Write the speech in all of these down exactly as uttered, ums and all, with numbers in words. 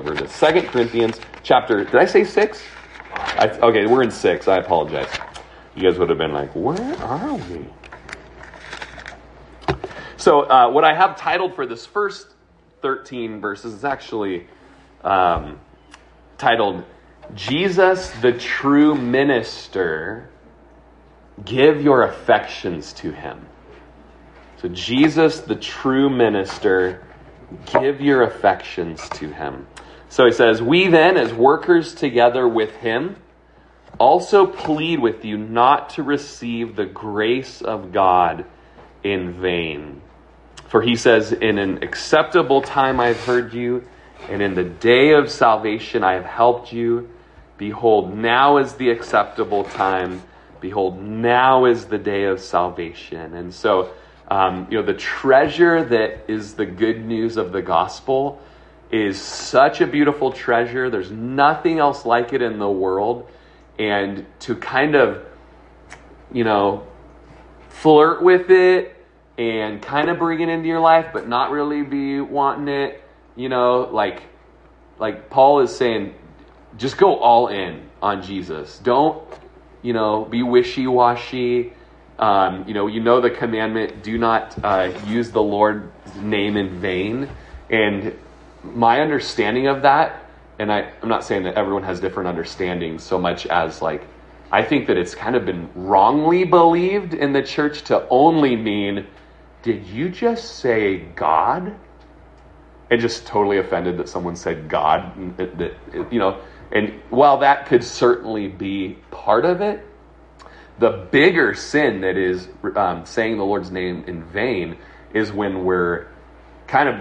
over this. Second Corinthians chapter, did I say six? I, okay, we're in six. I apologize. You guys would have been like, where are we? So uh, what I have titled for this first thirteen verses is actually um, titled, Jesus, the True Minister, Give Your Affections to Him. So Jesus, the true minister, give your affections to him. So he says, we then, as workers together with him, also plead with you not to receive the grace of God in vain. For he says, in an acceptable time I've heard you, and in the day of salvation I have helped you. Behold, now is the acceptable time. Behold, now is the day of salvation. And so, Um, you know, the treasure that is the good news of the gospel is such a beautiful treasure. There's nothing else like it in the world. And to kind of, you know, flirt with it and kind of bring it into your life, but not really be wanting it, you know, like, like Paul is saying, just go all in on Jesus. Don't, you know, be wishy-washy. Um, you know, you know the commandment, do not uh, use the Lord's name in vain. And my understanding of that, and I, I'm not saying that everyone has different understandings so much as like, I think that it's kind of been wrongly believed in the church to only mean, did you just say God? And just totally offended that someone said God, you know, and while that could certainly be part of it, the bigger sin that is um, saying the Lord's name in vain is when we're kind of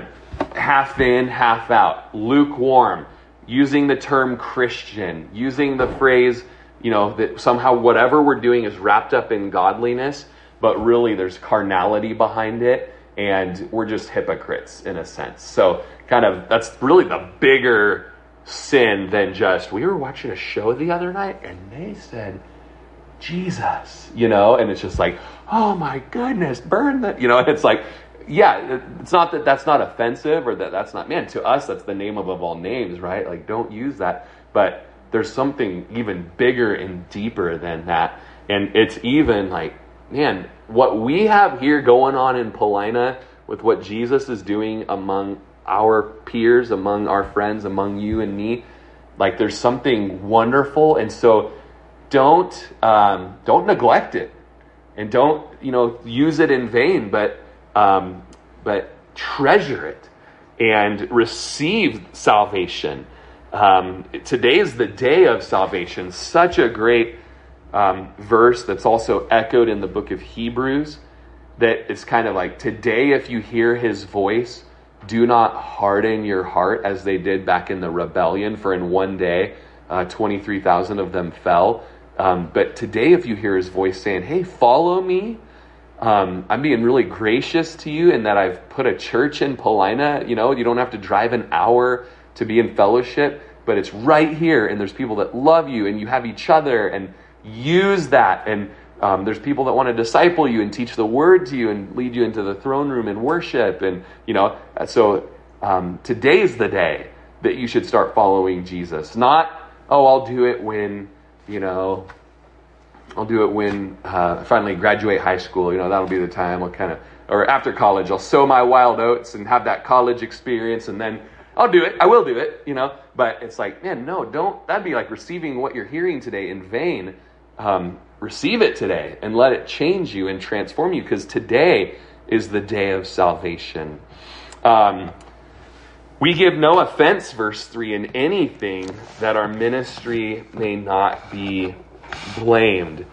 half in, half out, lukewarm, using the term Christian, using the phrase, you know, that somehow whatever we're doing is wrapped up in godliness, but really there's carnality behind it, and we're just hypocrites in a sense. So kind of that's really the bigger sin than just, we were watching a show the other night, and they said, Jesus, you know, and it's just like, oh my goodness, burn that, you know, and it's like, yeah, it's not that that's not offensive or that that's not, man, to us, that's the name above all names, right? Like, don't use that, but there's something even bigger and deeper than that. And it's even like, man, what we have here going on in Paulina with what Jesus is doing among our peers, among our friends, among you and me, like there's something wonderful. And so Don't um, don't neglect it, and don't you know use it in vain, but um, but treasure it and receive salvation. Um, today is the day of salvation. Such a great um, verse that's also echoed in the book of Hebrews. That it's kind of like today, if you hear His voice, do not harden your heart as they did back in the rebellion. For in one day, uh, twenty-three thousand of them fell. Um, but today, if you hear his voice saying, hey, follow me, um, I'm being really gracious to you in that I've put a church in Paulina. You know, you don't have to drive an hour to be in fellowship, but it's right here. And there's people that love you and you have each other and use that. And um, there's people that want to disciple you and teach the word to you and lead you into the throne room and worship. And, you know, so um, today's the day that you should start following Jesus. Not, oh, I'll do it when... You know, I'll do it when uh, I finally graduate high school. You know, that'll be the time I'll kind of, or after college, I'll sow my wild oats and have that college experience, and then I'll do it. I will do it, you know. But it's like, man, no, don't. That'd be like receiving what you're hearing today in vain. Um, receive it today and let it change you and transform you, because today is the day of salvation. Um, We give no offense, verse three, in anything that our ministry may not be blamed.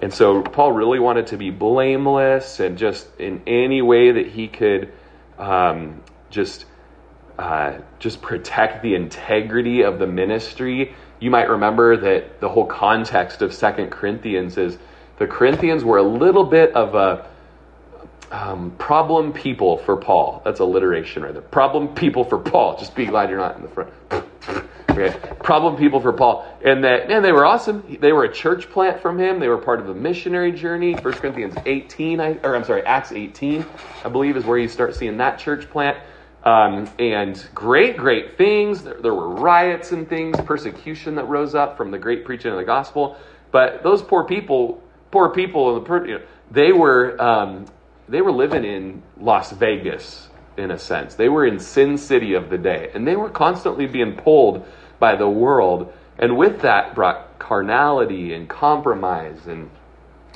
And so Paul really wanted to be blameless and just in any way that he could um, just uh, just protect the integrity of the ministry. You might remember that the whole context of Second Corinthians is the Corinthians were a little bit of a Um, problem people for Paul. That's alliteration right there. Problem people for Paul. Just be glad you're not in the front. Okay. Problem people for Paul. And that, man, they were awesome. They were a church plant from him. They were part of a missionary journey. First Corinthians eighteen, I, or I'm sorry, Acts eighteen, I believe is where you start seeing that church plant. um, and great, great things. There, there were riots and things, persecution that rose up from the great preaching of the gospel. But those poor people, poor people, you know, they were um, they were living in Las Vegas, in a sense. They were in Sin City of the day, and they were constantly being pulled by the world. And with that brought carnality and compromise and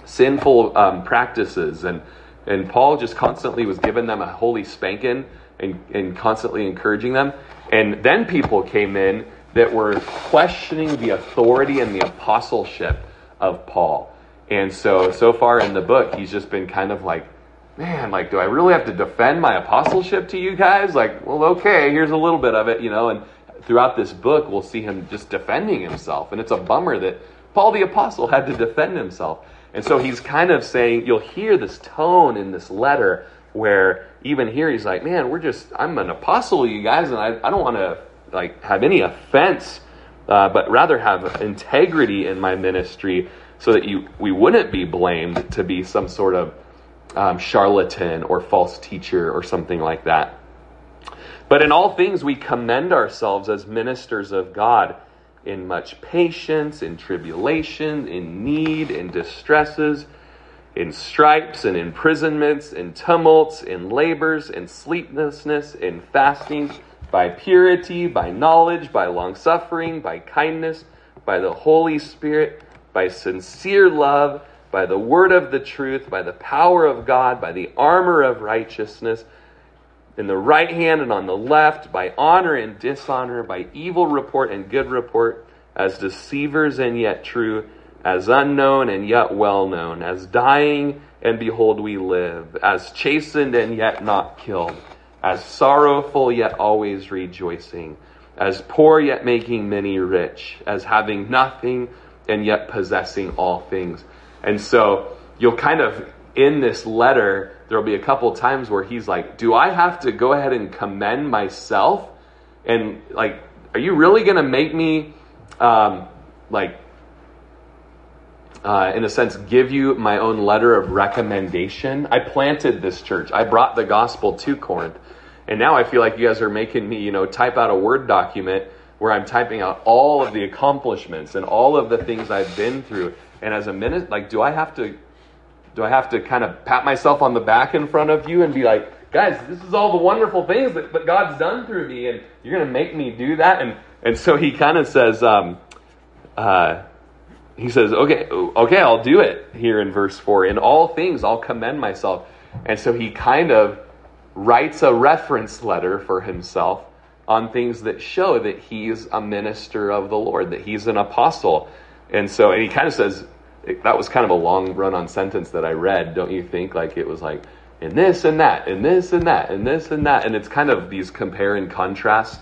sinful um, practices. And, and Paul just constantly was giving them a holy spanking and, and constantly encouraging them. And then people came in that were questioning the authority and the apostleship of Paul. And so, so far in the book, he's just been kind of like, man, like, do I really have to defend my apostleship to you guys? Like, well, okay, here's a little bit of it, you know, and throughout this book, we'll see him just defending himself. And it's a bummer that Paul the Apostle had to defend himself. And so he's kind of saying, you'll hear this tone in this letter where even here he's like, man, we're just, I'm an apostle, you guys, and I, I don't want to like have any offense, uh, but rather have integrity in my ministry so that you we wouldn't be blamed to be some sort of um, charlatan or false teacher or something like that. But in all things, we commend ourselves as ministers of God in much patience, in tribulation, in need, in distresses, in stripes and imprisonments, in tumults, in labors, in sleeplessness, in fastings, by purity, by knowledge, by long-suffering, by kindness, by the Holy Spirit, by sincere love, by the word of the truth, by the power of God, by the armor of righteousness, in the right hand and on the left, by honor and dishonor, by evil report and good report, as deceivers and yet true, as unknown and yet well known, as dying and behold we live, as chastened and yet not killed, as sorrowful yet always rejoicing, as poor yet making many rich, as having nothing and yet possessing all things. And so you'll kind of, in this letter, there'll be a couple times where he's like, do I have to go ahead and commend myself? And like, are you really going to make me, um, like, uh, in a sense, give you my own letter of recommendation? I planted this church. I brought the gospel to Corinth. And now I feel like you guys are making me, you know, type out a Word document where I'm typing out all of the accomplishments and all of the things I've been through. And as a minister, like, do I have to Do I have to kind of pat myself on the back in front of you and be like, guys, this is all the wonderful things that, that God's done through me, and you're going to make me do that? And and so he kind of says, um, uh, he says, okay, okay, I'll do it here in verse four. In all things, I'll commend myself. And so he kind of writes a reference letter for himself on things that show that he's a minister of the Lord, that he's an apostle. And so, and he kind of says, that was kind of a long run-on sentence that I read, don't you think? Like, it was like, and this and that, and this and that, and this and that. And it's kind of these compare and contrast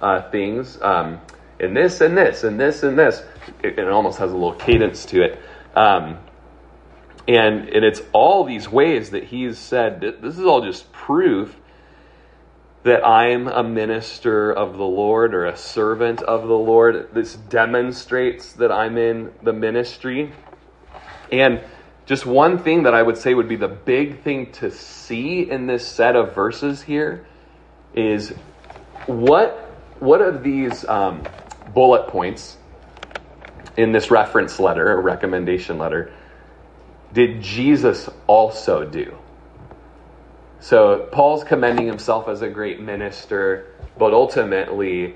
uh, things. Um, and this and this, and this and this. It, it almost has a little cadence to it. Um, and, and it's all these ways that he's said, this is all just proof that I'm a minister of the Lord or a servant of the Lord. This demonstrates that I'm in the ministry. And just one thing that I would say would be the big thing to see in this set of verses here is what what of these um, bullet points in this reference letter or recommendation letter did Jesus also do? So Paul's commending himself as a great minister, but ultimately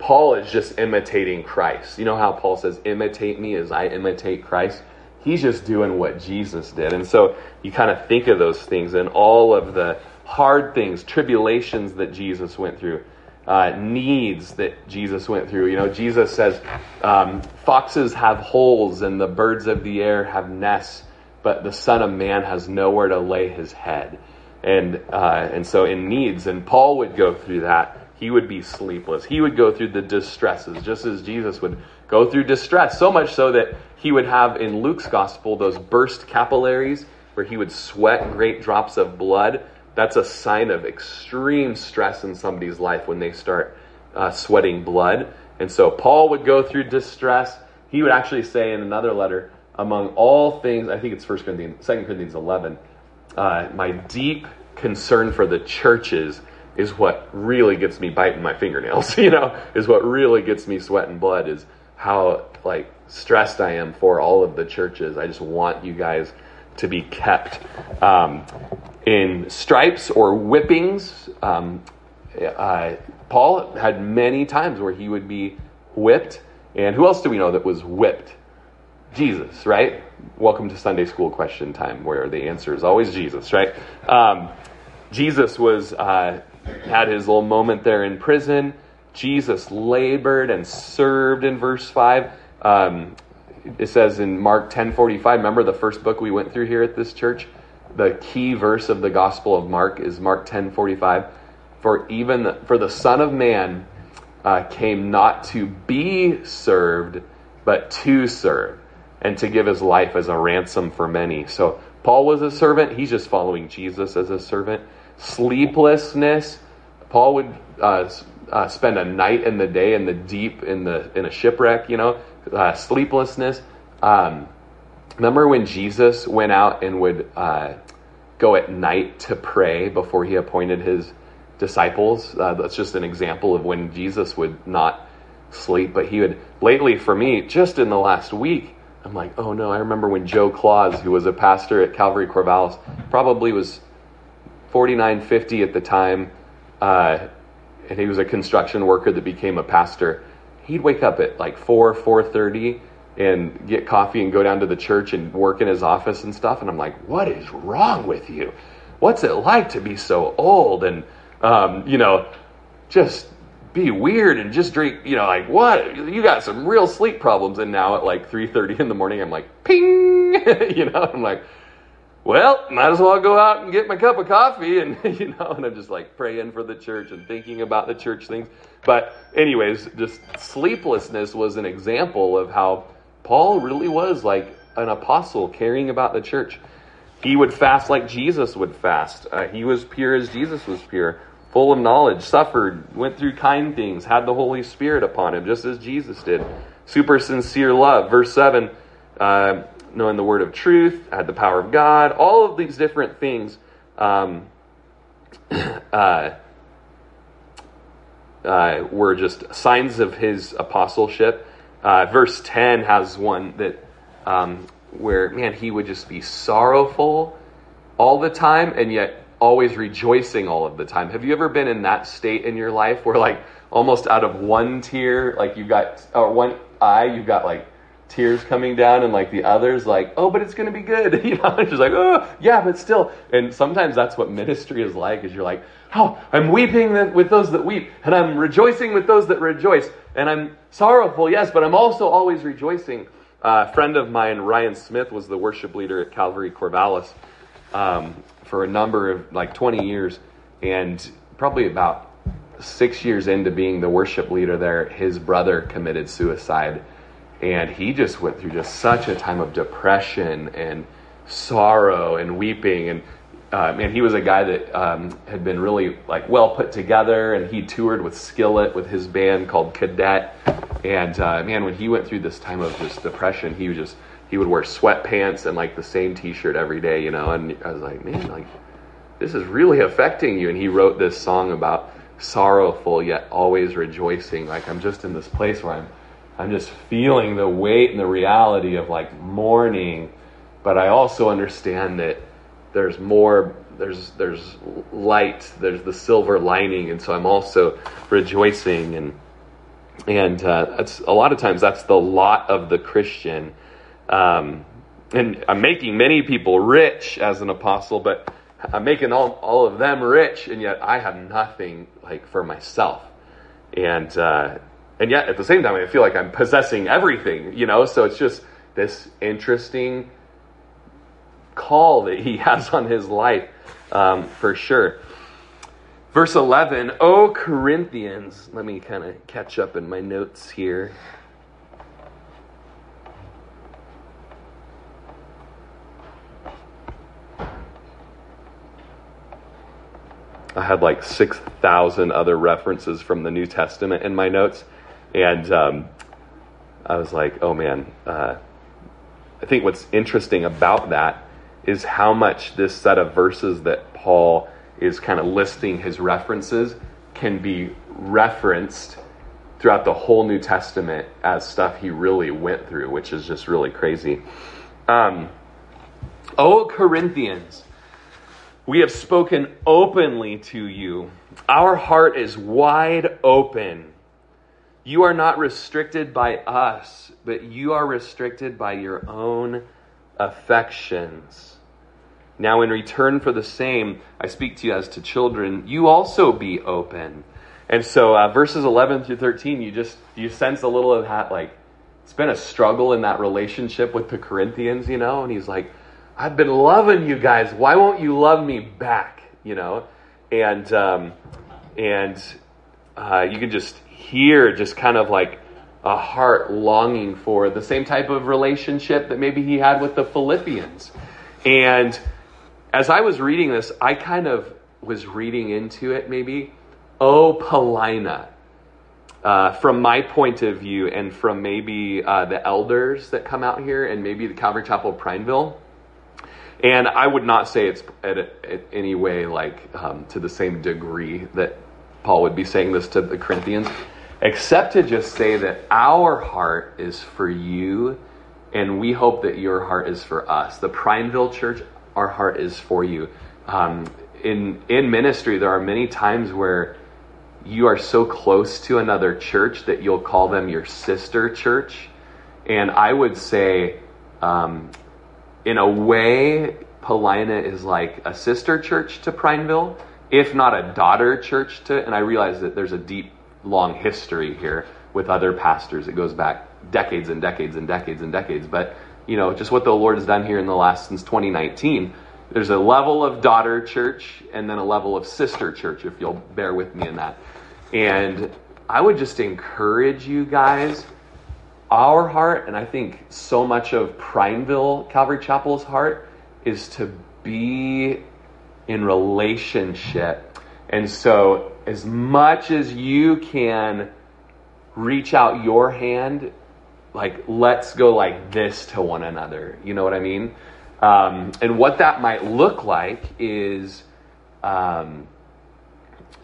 Paul is just imitating Christ. You know how Paul says, imitate me as I imitate Christ? He's just doing what Jesus did. And so you kind of think of those things and all of the hard things, tribulations that Jesus went through, uh, needs that Jesus went through. You know, Jesus says, um, foxes have holes and the birds of the air have nests, but the Son of Man has nowhere to lay his head. And, uh, and so in needs, and Paul would go through that. He would be sleepless. He would go through the distresses, just as Jesus would go through distress, so much so that he would have in Luke's gospel those burst capillaries where he would sweat great drops of blood. That's a sign of extreme stress in somebody's life when they start uh, sweating blood. And so Paul would go through distress. He would actually say in another letter, among all things, I think it's First Corinthians, Second Corinthians eleven, uh, my deep concern for the churches is what really gets me biting my fingernails, you know, is what really gets me sweating blood, is how like stressed I am for all of the churches. I just want you guys to be kept um, in stripes or whippings. Um, uh, Paul had many times where he would be whipped. And who else do we know that was whipped? Jesus, right? Welcome to Sunday school question time, where the answer is always Jesus, right? Um, Jesus was uh, had his little moment there in prison. Jesus labored and served in verse five. Um, it says in Mark ten forty-five, remember the first book we went through here at this church? The key verse of the Gospel of Mark is Mark ten forty-five. For even the, for the Son of Man uh, came not to be served, but to serve, and to give his life as a ransom for many. So Paul was a servant. He's just following Jesus as a servant. Sleeplessness. Paul would uh, uh, spend a night and the day in the deep, in the in a shipwreck, you know. Uh, sleeplessness. Um, remember when Jesus went out and would uh, go at night to pray before he appointed his disciples? Uh, that's just an example of when Jesus would not sleep, but he would, lately for me, just in the last week, I'm like, oh no, I remember when Joe Claus, who was a pastor at Calvary Corvallis, probably was forty-nine, fifty at the time, uh, and he was a construction worker that became a pastor. He'd wake up at like four, four thirty and get coffee and go down to the church and work in his office and stuff. And I'm like, what is wrong with you? What's it like to be so old and, um, you know, just be weird and just drink, you know, like, what? You got some real sleep problems. And now at like three thirty in the morning, I'm like, ping, you know, I'm like, well, might as well go out and get my cup of coffee. And, you know, and I'm just like praying for the church and thinking about the church things. But anyways, just sleeplessness was an example of how Paul really was like an apostle caring about the church. He would fast like Jesus would fast. Uh, he was pure as Jesus was pure. Full of knowledge, suffered, went through kind things, had the Holy Spirit upon him, just as Jesus did. Super sincere love. Verse seven, uh, knowing the word of truth, had the power of God. All of these different things. Um, uh, uh, were just signs of his apostleship. Uh, verse ten has one that, um, where, man, he would just be sorrowful all the time, and yet always rejoicing all of the time. Have you ever been in that state in your life where like almost out of one tear, like you've got or one eye, you've got like tears coming down, and like the other's like, oh, but it's going to be good. You know, it's just like, oh yeah, but still. And sometimes that's what ministry is like, is you're like, oh, I'm weeping with those that weep, and I'm rejoicing with those that rejoice. And I'm sorrowful. Yes, but I'm also always rejoicing. Uh, a friend of mine, Ryan Smith, was the worship leader at Calvary Corvallis. Um, for a number of like twenty years, and probably about six years into being the worship leader there, his brother committed suicide, and he just went through just such a time of depression and sorrow and weeping. And um, and he was a guy that um, had been really like well put together, and he toured with Skillet with his band called Cadet. And uh, man, when he went through this time of just depression, he was just He would wear sweatpants and like the same t-shirt every day, you know, and I was like, man, like this is really affecting you. And he wrote this song about sorrowful yet always rejoicing. Like, I'm just in this place where I'm, I'm just feeling the weight and the reality of like mourning, but I also understand that there's more, there's, there's light, there's the silver lining. And so I'm also rejoicing. And, and, uh, that's a lot of times that's the lot of the Christian. Um, and I'm making many people rich as an apostle, but I'm making all, all of them rich, and yet I have nothing like for myself. And, uh, and yet at the same time, I feel like I'm possessing everything, you know? So it's just this interesting call that he has on his life, um, for sure. Verse eleven, O Corinthians, let me kind of catch up in my notes here. I had like six thousand other references from the New Testament in my notes. And um, I was like, oh man, uh, I think what's interesting about that is how much this set of verses that Paul is kind of listing his references can be referenced throughout the whole New Testament as stuff he really went through, which is just really crazy. Um, O Corinthians, we have spoken openly to you. Our heart is wide open. You are not restricted by us, but you are restricted by your own affections. Now in return for the same, I speak to you as to children. You also be open. And so uh, verses eleven through thirteen, you just, you sense a little of that, like, it's been a struggle in that relationship with the Corinthians, you know? And he's like, I've been loving you guys. Why won't you love me back? You know? And, um, and uh, you can just hear just kind of like a heart longing for the same type of relationship that maybe he had with the Philippians. And as I was reading this, I kind of was reading into it maybe, O Paulina, uh, from my point of view and from maybe uh, the elders that come out here and maybe the Calvary Chapel Prineville. And I would not say it's at, at any way like um, to the same degree that Paul would be saying this to the Corinthians, except to just say that our heart is for you and we hope that your heart is for us. The Prineville Church, our heart is for you. Um, in in ministry, there are many times where you are so close to another church that you'll call them your sister church. And I would say, um, in a way, Paulina is like a sister church to Prineville, if not a daughter church to, and I realize that there's a deep, long history here with other pastors. It goes back decades and decades and decades and decades. But, you know, just what the Lord has done here in the last, since twenty nineteen, there's a level of daughter church and then a level of sister church, if you'll bear with me in that. And I would just encourage you guys, our heart, and I think so much of Prineville Calvary Chapel's heart, is to be in relationship. And so as much as you can reach out your hand, like, let's go like this to one another. You know what I mean? Um, and what that might look like is um,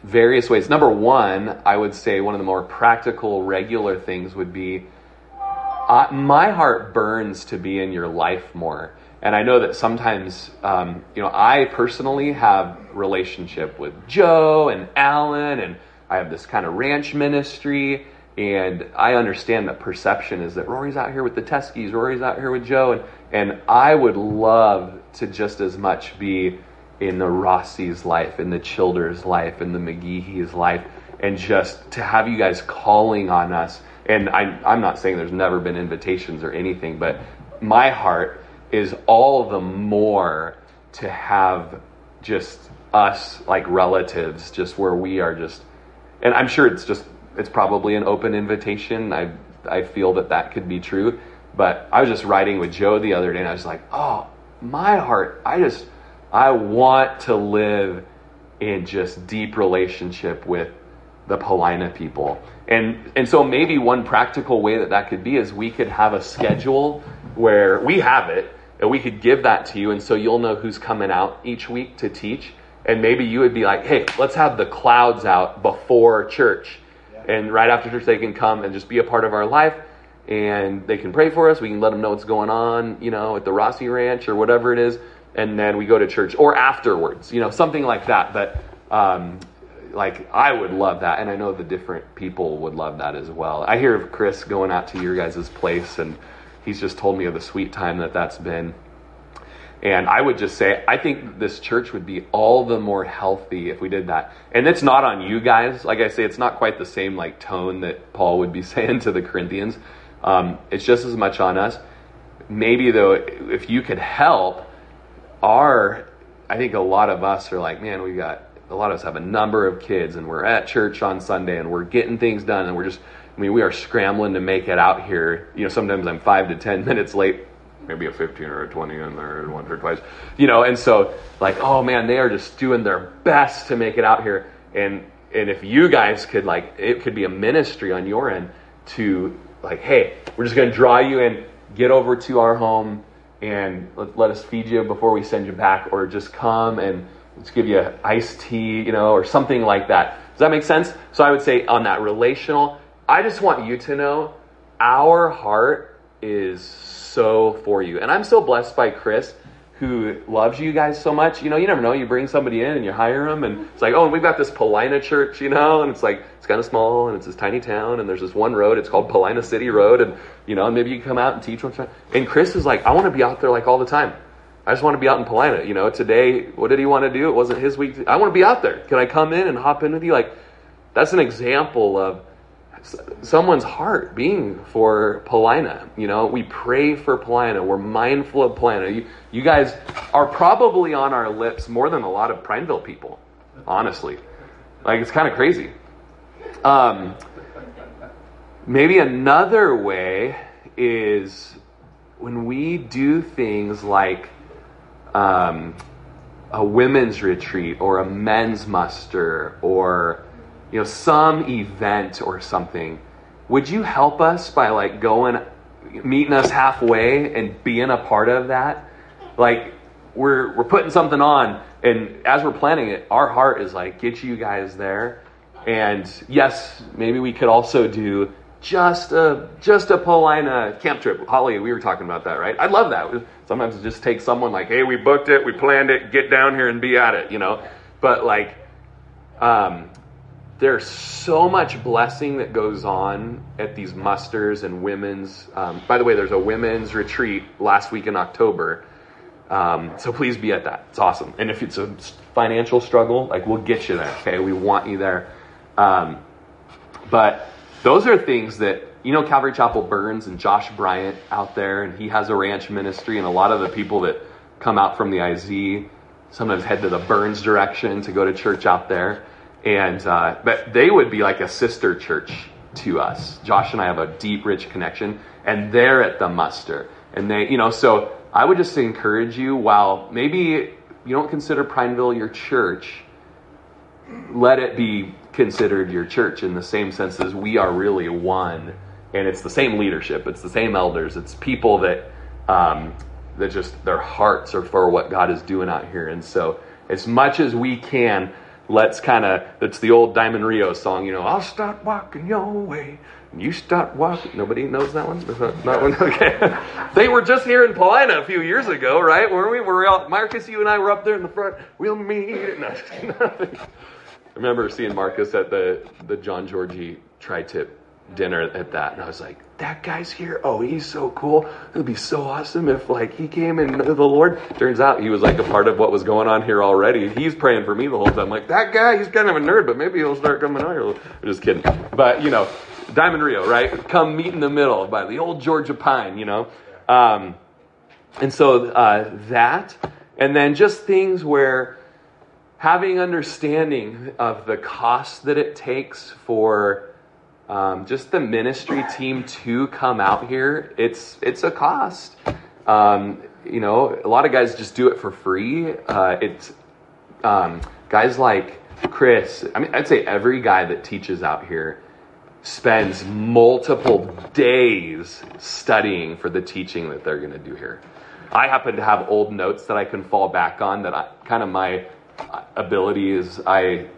various ways. Number one, I would say one of the more practical, regular things would be, uh, my heart burns to be in your life more. And I know that sometimes, um, you know, I personally have relationship with Joe and Alan, and I have this kind of ranch ministry. And I understand that perception is that Rory's out here with the Teskies, Rory's out here with Joe. And, and I would love to just as much be in the Rossi's life, in the Childers' life, in the McGeehee's life, and just to have you guys calling on us. And I, I'm not saying there's never been invitations or anything, but my heart is all the more to have just us like relatives, just where we are just, and I'm sure it's just, it's probably an open invitation. I I feel that that could be true. But I was just riding with Joe the other day and I was like, oh, my heart, I just, I want to live in just deep relationship with the Paulina people. And and so maybe one practical way that that could be is we could have a schedule where we have it and we could give that to you. And so you'll know who's coming out each week to teach. And maybe you would be like, hey, let's have the clouds out before church. And right after church, they can come and just be a part of our life, and they can pray for us. We can let them know what's going on, you know, at the Rossi Ranch or whatever it is. And then we go to church or afterwards, you know, something like that. But um, like, I would love that. And I know the different people would love that as well. I hear of Chris going out to your guys' place, and he's just told me of the sweet time that that's been. And I would just say, I think this church would be all the more healthy if we did that. And it's not on you guys. Like I say, it's not quite the same like tone that Paul would be saying to the Corinthians. Um, it's just as much on us. Maybe though, if you could help, our, I think a lot of us are like, man, we got, a lot of us have a number of kids and we're at church on Sunday and we're getting things done. And we're just, I mean, we are scrambling to make it out here. You know, sometimes I'm five to ten minutes late, maybe a fifteen or a twenty in there once or twice, you know? And so like, oh man, they are just doing their best to make it out here. And, and if you guys could like, it could be a ministry on your end to like, hey, we're just going to draw you in, get over to our home and let, let us feed you before we send you back, or just come and let's give you an iced tea, you know, or something like that. Does that make sense? So I would say on that relational, I just want you to know our heart is so for you. And I'm so blessed by Chris, who loves you guys so much. You know, you never know. You bring somebody in and you hire them, and it's like, oh, and we've got this Paulina church, you know, and it's like, it's kind of small, and it's this tiny town, and there's this one road. It's called Paulina City Road, and, you know, and maybe you come out and teach one time. And Chris is like, I want to be out there like all the time. I just want to be out in Paulina. You know, today, what did he want to do? It wasn't his week. I want to be out there. Can I come in and hop in with you? Like, that's an example of someone's heart being for Paulina. You know, we pray for Paulina. We're mindful of Paulina. You, you guys are probably on our lips more than a lot of Prineville people, honestly. Like, it's kind of crazy. Um, maybe another way is when we do things like um, a women's retreat or a men's muster or, you know, some event or something, would you help us by like going, meeting us halfway and being a part of that? Like, we're we're putting something on, and as we're planning it, our heart is like, get you guys there. And yes, maybe we could also do just a just a Paulina camp trip. Holly, we were talking about that, right? I love that. Sometimes it just takes someone like, hey, we booked it, we planned it, get down here and be at it, you know? But like, um. There's so much blessing that goes on at these musters and women's. Um, by the way, there's a women's retreat last week in October. Um, so please be at that. It's awesome. And if it's a financial struggle, like, we'll get you there. Okay. We want you there. Um, but those are things that, you know, Calvary Chapel Burns and Josh Bryant out there, and he has a ranch ministry, and a lot of the people that come out from the I Z sometimes head to the Burns direction to go to church out there. And, uh, but they would be like a sister church to us. Josh and I have a deep, rich connection, and they're at the muster, and they, you know, so I would just encourage you, while maybe you don't consider Prineville your church, let it be considered your church in the same sense as we are really one. And it's the same leadership. It's the same elders. It's people that, um, that just, their hearts are for what God is doing out here. And so as much as we can, let's kind of, it's the old Diamond Rio song, you know, I'll start walking your way, and you start walking. Nobody knows that one? That one? Okay. They were just here in Paulina a few years ago, right? Weren't we? Were we all, Marcus, you and I were up there in the front. We'll meet. No, nothing. I remember seeing Marcus at the, the John Georgie tri-tip dinner at that, and I was like, that guy's here. Oh, he's so cool. It would be so awesome if like he came and knew the Lord. Turns out he was like a part of what was going on here already. He's praying for me the whole time. Like, that guy, he's kind of a nerd, but maybe he'll start coming out here. I'm just kidding. But, you know, Diamond Rio, right? Come meet in the middle by the old Georgia pine, you know? Um, and so uh, that, and then just things where having understanding of the cost that it takes for Um, just the ministry team to come out here, it's it's a cost. Um, you know, a lot of guys just do it for free. Uh, it's um, guys like Chris. I mean, I'd say every guy that teaches out here spends multiple days studying for the teaching that they're going to do here. I happen to have old notes that I can fall back on. That I, kind of my ability is I,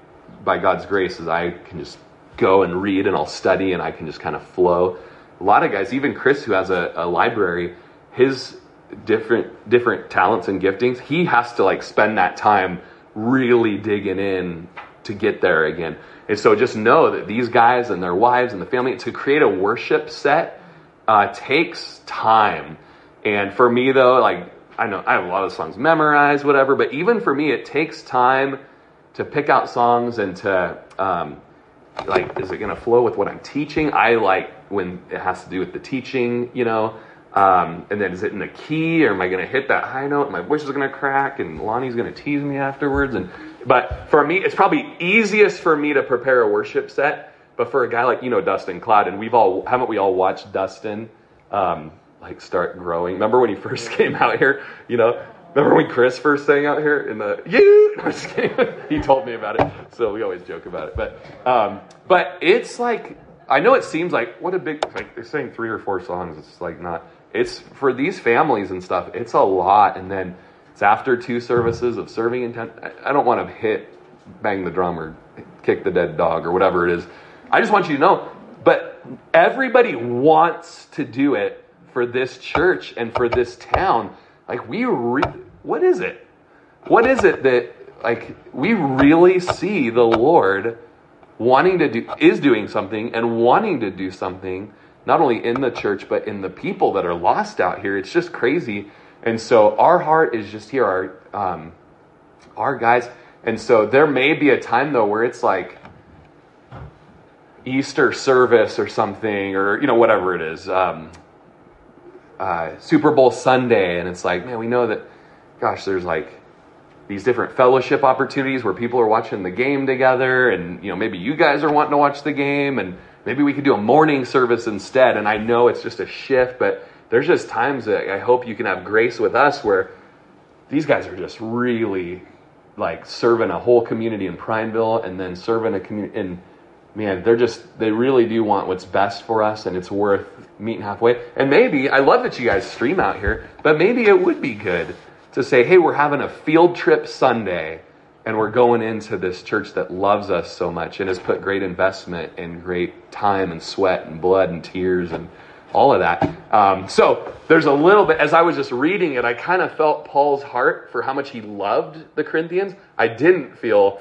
by God's grace, is I can just go and read, and I'll study, and I can just kind of flow. A lot of guys, even Chris, who has a, a library, his different different talents and giftings, he has to like spend that time really digging in to get there again. And so just know that these guys and their wives and the family, to create a worship set uh, takes time. And for me though, like, I know I have a lot of songs memorized, whatever, but even for me, it takes time to pick out songs and to, um, like, is it going to flow with what I'm teaching? I like when it has to do with the teaching, you know, um, and then is it in a key, or am I going to hit that high note? My voice is going to crack, and Lonnie's going to tease me afterwards. And But for me, it's probably easiest for me to prepare a worship set. But for a guy like, you know, Dustin Cloud, and we've all, haven't we all watched Dustin, um, like, start growing? Remember when he first came out here, you know? Remember when Chris first sang out here in the, yeah, I'm just kidding. He told me about it, so we always joke about it. But um, but it's like, I know it seems like, what a big, like they're saying three or four songs. It's like not, it's for these families and stuff, it's a lot. And then It's after two services of serving in town. I don't want to hit, bang the drum or kick the dead dog or whatever it is. I just want you to know, but everybody wants to do it for this church and for this town. Like we, re- what is it? What is it that like we really see the Lord wanting to do, is doing something and wanting to do something, not only in the church, but in the people that are lost out here. It's just crazy. And so our heart is just here, our, um, our guys. And so there may be a time though, where it's like Easter service or something, or, you know, whatever it is, um, uh, Super Bowl Sunday. And it's like, man, we know that, gosh, there's like these different fellowship opportunities where people are watching the game together. And, you know, maybe you guys are wanting to watch the game and maybe we could do a morning service instead. And I know it's just a shift, but there's just times that I hope you can have grace with us where these guys are just really like serving a whole community in Prineville and then serving a community. And man, they're just, they really do want what's best for us and it's worth meeting halfway. And maybe, I love that you guys stream out here, but maybe it would be good to say, hey, we're having a field trip Sunday and we're going into this church that loves us so much and has put great investment and great time and sweat and blood and tears and all of that. Um, so there's a little bit, as I was just reading it, I kind of felt Paul's heart for how much he loved the Corinthians. I didn't feel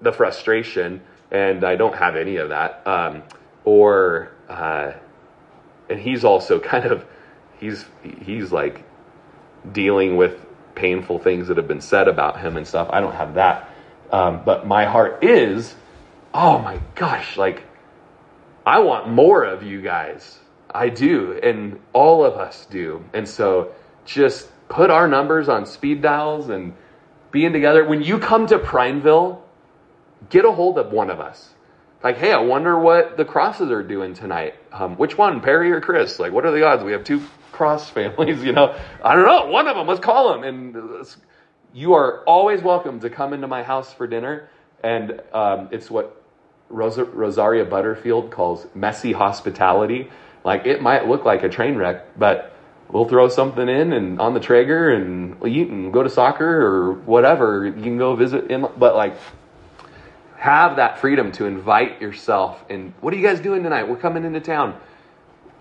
the frustration, and I don't have any of that. Um, or, uh, and he's also kind of, he's, he's like dealing with painful things that have been said about him and stuff. I don't have that. Um, but my heart is, oh my gosh, like I want more of you guys. I do, and all of us do. And so just put our numbers on speed dials and being together. When you come to Prineville, get a hold of one of us. Like, hey, I wonder what the crosses are doing tonight. Um, which one, Perry or Chris? Like, what are the odds? We have two cross families, you know? I don't know, one of them, let's call them. And you are always welcome to come into my house for dinner. And um, it's what Rosa Rosaria Butterfield calls messy hospitality. Like it might look like a train wreck, but we'll throw something in and on the Traeger and we'll eat and go to soccer or whatever. You can go visit in, but like have that freedom to invite yourself. And what are you guys doing tonight? We're coming into town.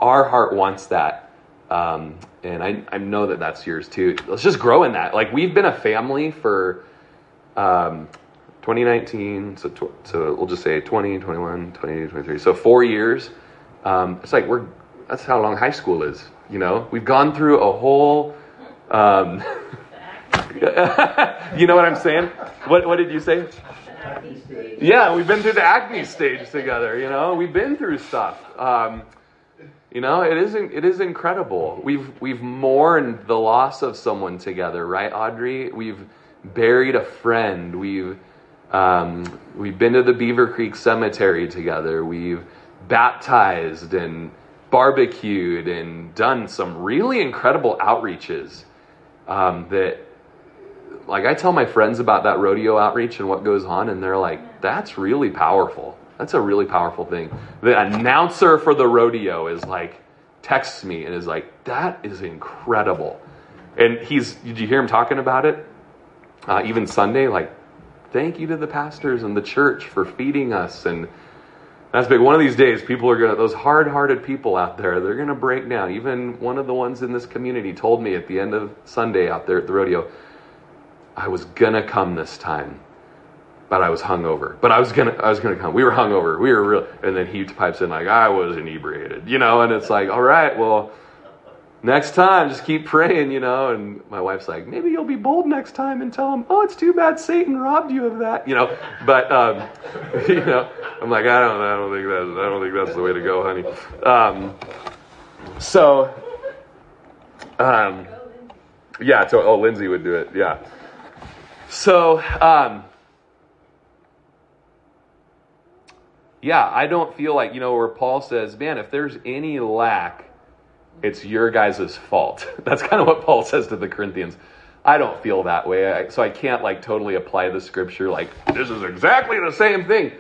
Our heart wants that. Um, and I, I know that that's yours too. Let's just grow in that. Like we've been a family for, um, twenty nineteen. So, tw- so we'll just say twenty, twenty-one, twenty-two, twenty-three. So four years. Um, it's like we're, that's how long high school is, you know, we've gone through a whole, um, you know what I'm saying? What, what did you say? Yeah. We've been through the acne stage together. You know, we've been through stuff. Um, you know, it is, it is incredible. We've, we've mourned the loss of someone together, right, Audrey? We've buried a friend. We've, um, we've been to the Beaver Creek Cemetery together. We've baptized and barbecued and done some really incredible outreaches um, that like I tell my friends about that rodeo outreach and what goes on. And they're like, that's really powerful. That's a really powerful thing. The announcer for the rodeo is like, texts me and is like, that is incredible. And he's, did you hear him talking about it? Uh, even Sunday, like, thank you to the pastors and the church for feeding us. And that's big. One of these days, people are going to, those hard-hearted people out there, they're going to break down. Even one of the ones in this community told me at the end of Sunday out there at the rodeo, I was going to come this time, but I was hungover. But I was going to, I was going to come. We were hungover. We were real. And then he pipes in like, I was inebriated, you know, and it's like, all right, well, next time, just keep praying, you know, and my wife's like, maybe you'll be bold next time and tell him, oh, it's too bad Satan robbed you of that, you know, but, um, you know, I'm like, I don't, I don't think that's, I don't think that's the way to go, honey. Um, so, um, yeah, so, oh, Lindsay would do it. Yeah. So, um, yeah, I don't feel like, you know, where Paul says, man, if there's any lack, it's your guys' fault. That's kind of what Paul says to the Corinthians. I don't feel that way. I, so I can't like totally apply the scripture like this is exactly the same thing.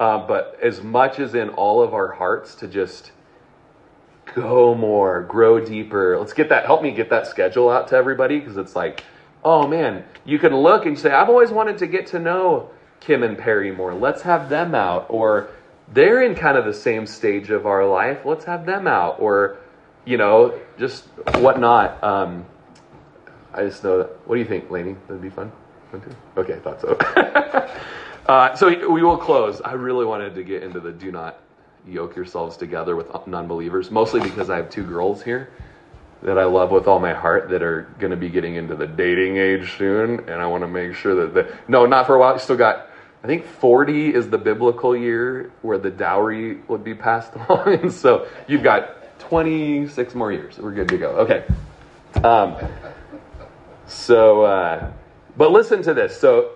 Uh, but as much as in all of our hearts to just go more, grow deeper. Let's get that. Help me get that schedule out to everybody because it's like Oh man, you can look and say, I've always wanted to get to know Kim and Perry more. Let's have them out. Or they're in kind of the same stage of our life. Let's have them out. Or, you know, just whatnot. Um, I just know that. What do you think, Lainey? That'd be fun. One, two. Okay, I thought so. uh, so we will close. I really wanted to get into the do not yoke yourselves together with non-believers, mostly because I have two girls here that I love with all my heart that are going to be getting into the dating age soon, and I want to make sure that the no, not for a while. You still got, I think forty is the biblical year where the dowry would be passed along, and so you've got twenty-six more years. We're good to go. Okay. Um. So, uh, but listen to this. So,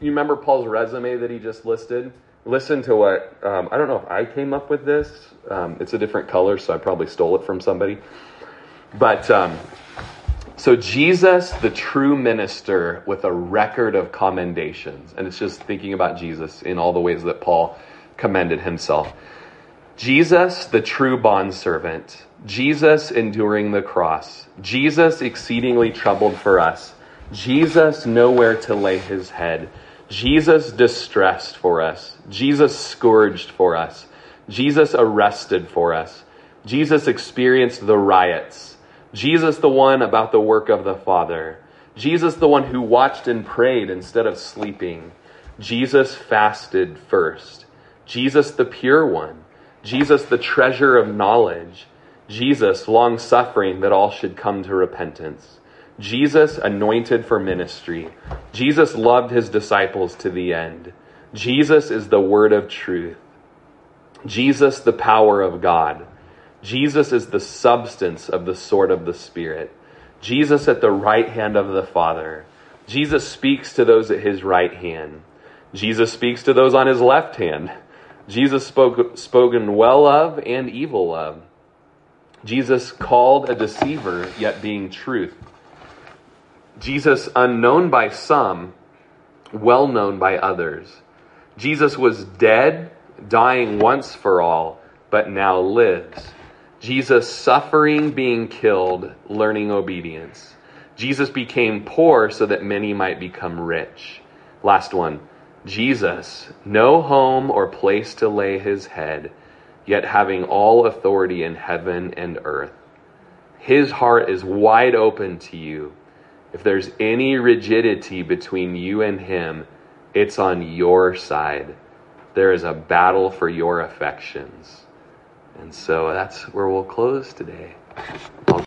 you remember Paul's resume that he just listed? Listen to what, um, I don't know if I came up with this. Um, it's a different color, so I probably stole it from somebody. But, um, so Jesus, the true minister with a record of commendations. And it's just thinking about Jesus in all the ways that Paul commended himself. Jesus, the true bondservant. Jesus enduring the cross. Jesus exceedingly troubled for us. Jesus nowhere to lay his head. Jesus distressed for us. Jesus scourged for us. Jesus arrested for us. Jesus experienced the riots. Jesus, the one about the work of the Father. Jesus, the one who watched and prayed instead of sleeping. Jesus fasted first. Jesus, the pure one. Jesus, the treasure of knowledge. Jesus, long-suffering that all should come to repentance. Jesus, anointed for ministry. Jesus loved his disciples to the end. Jesus is the word of truth. Jesus, the power of God. Jesus is the substance of the sword of the Spirit. Jesus at the right hand of the Father. Jesus speaks to those at his right hand. Jesus speaks to those on his left hand. Jesus spoke spoken well of and evil of. Jesus called a deceiver, yet being truth. Jesus unknown by some, well known by others. Jesus was dead, dying once for all, but now lives. Jesus suffering, being killed, learning obedience. Jesus became poor so that many might become rich. Last one. Jesus, no home or place to lay his head, yet having all authority in heaven and earth. His heart is wide open to you. If there's any rigidity between you and him, it's on your side. There is a battle for your affections. And so that's where we'll close today.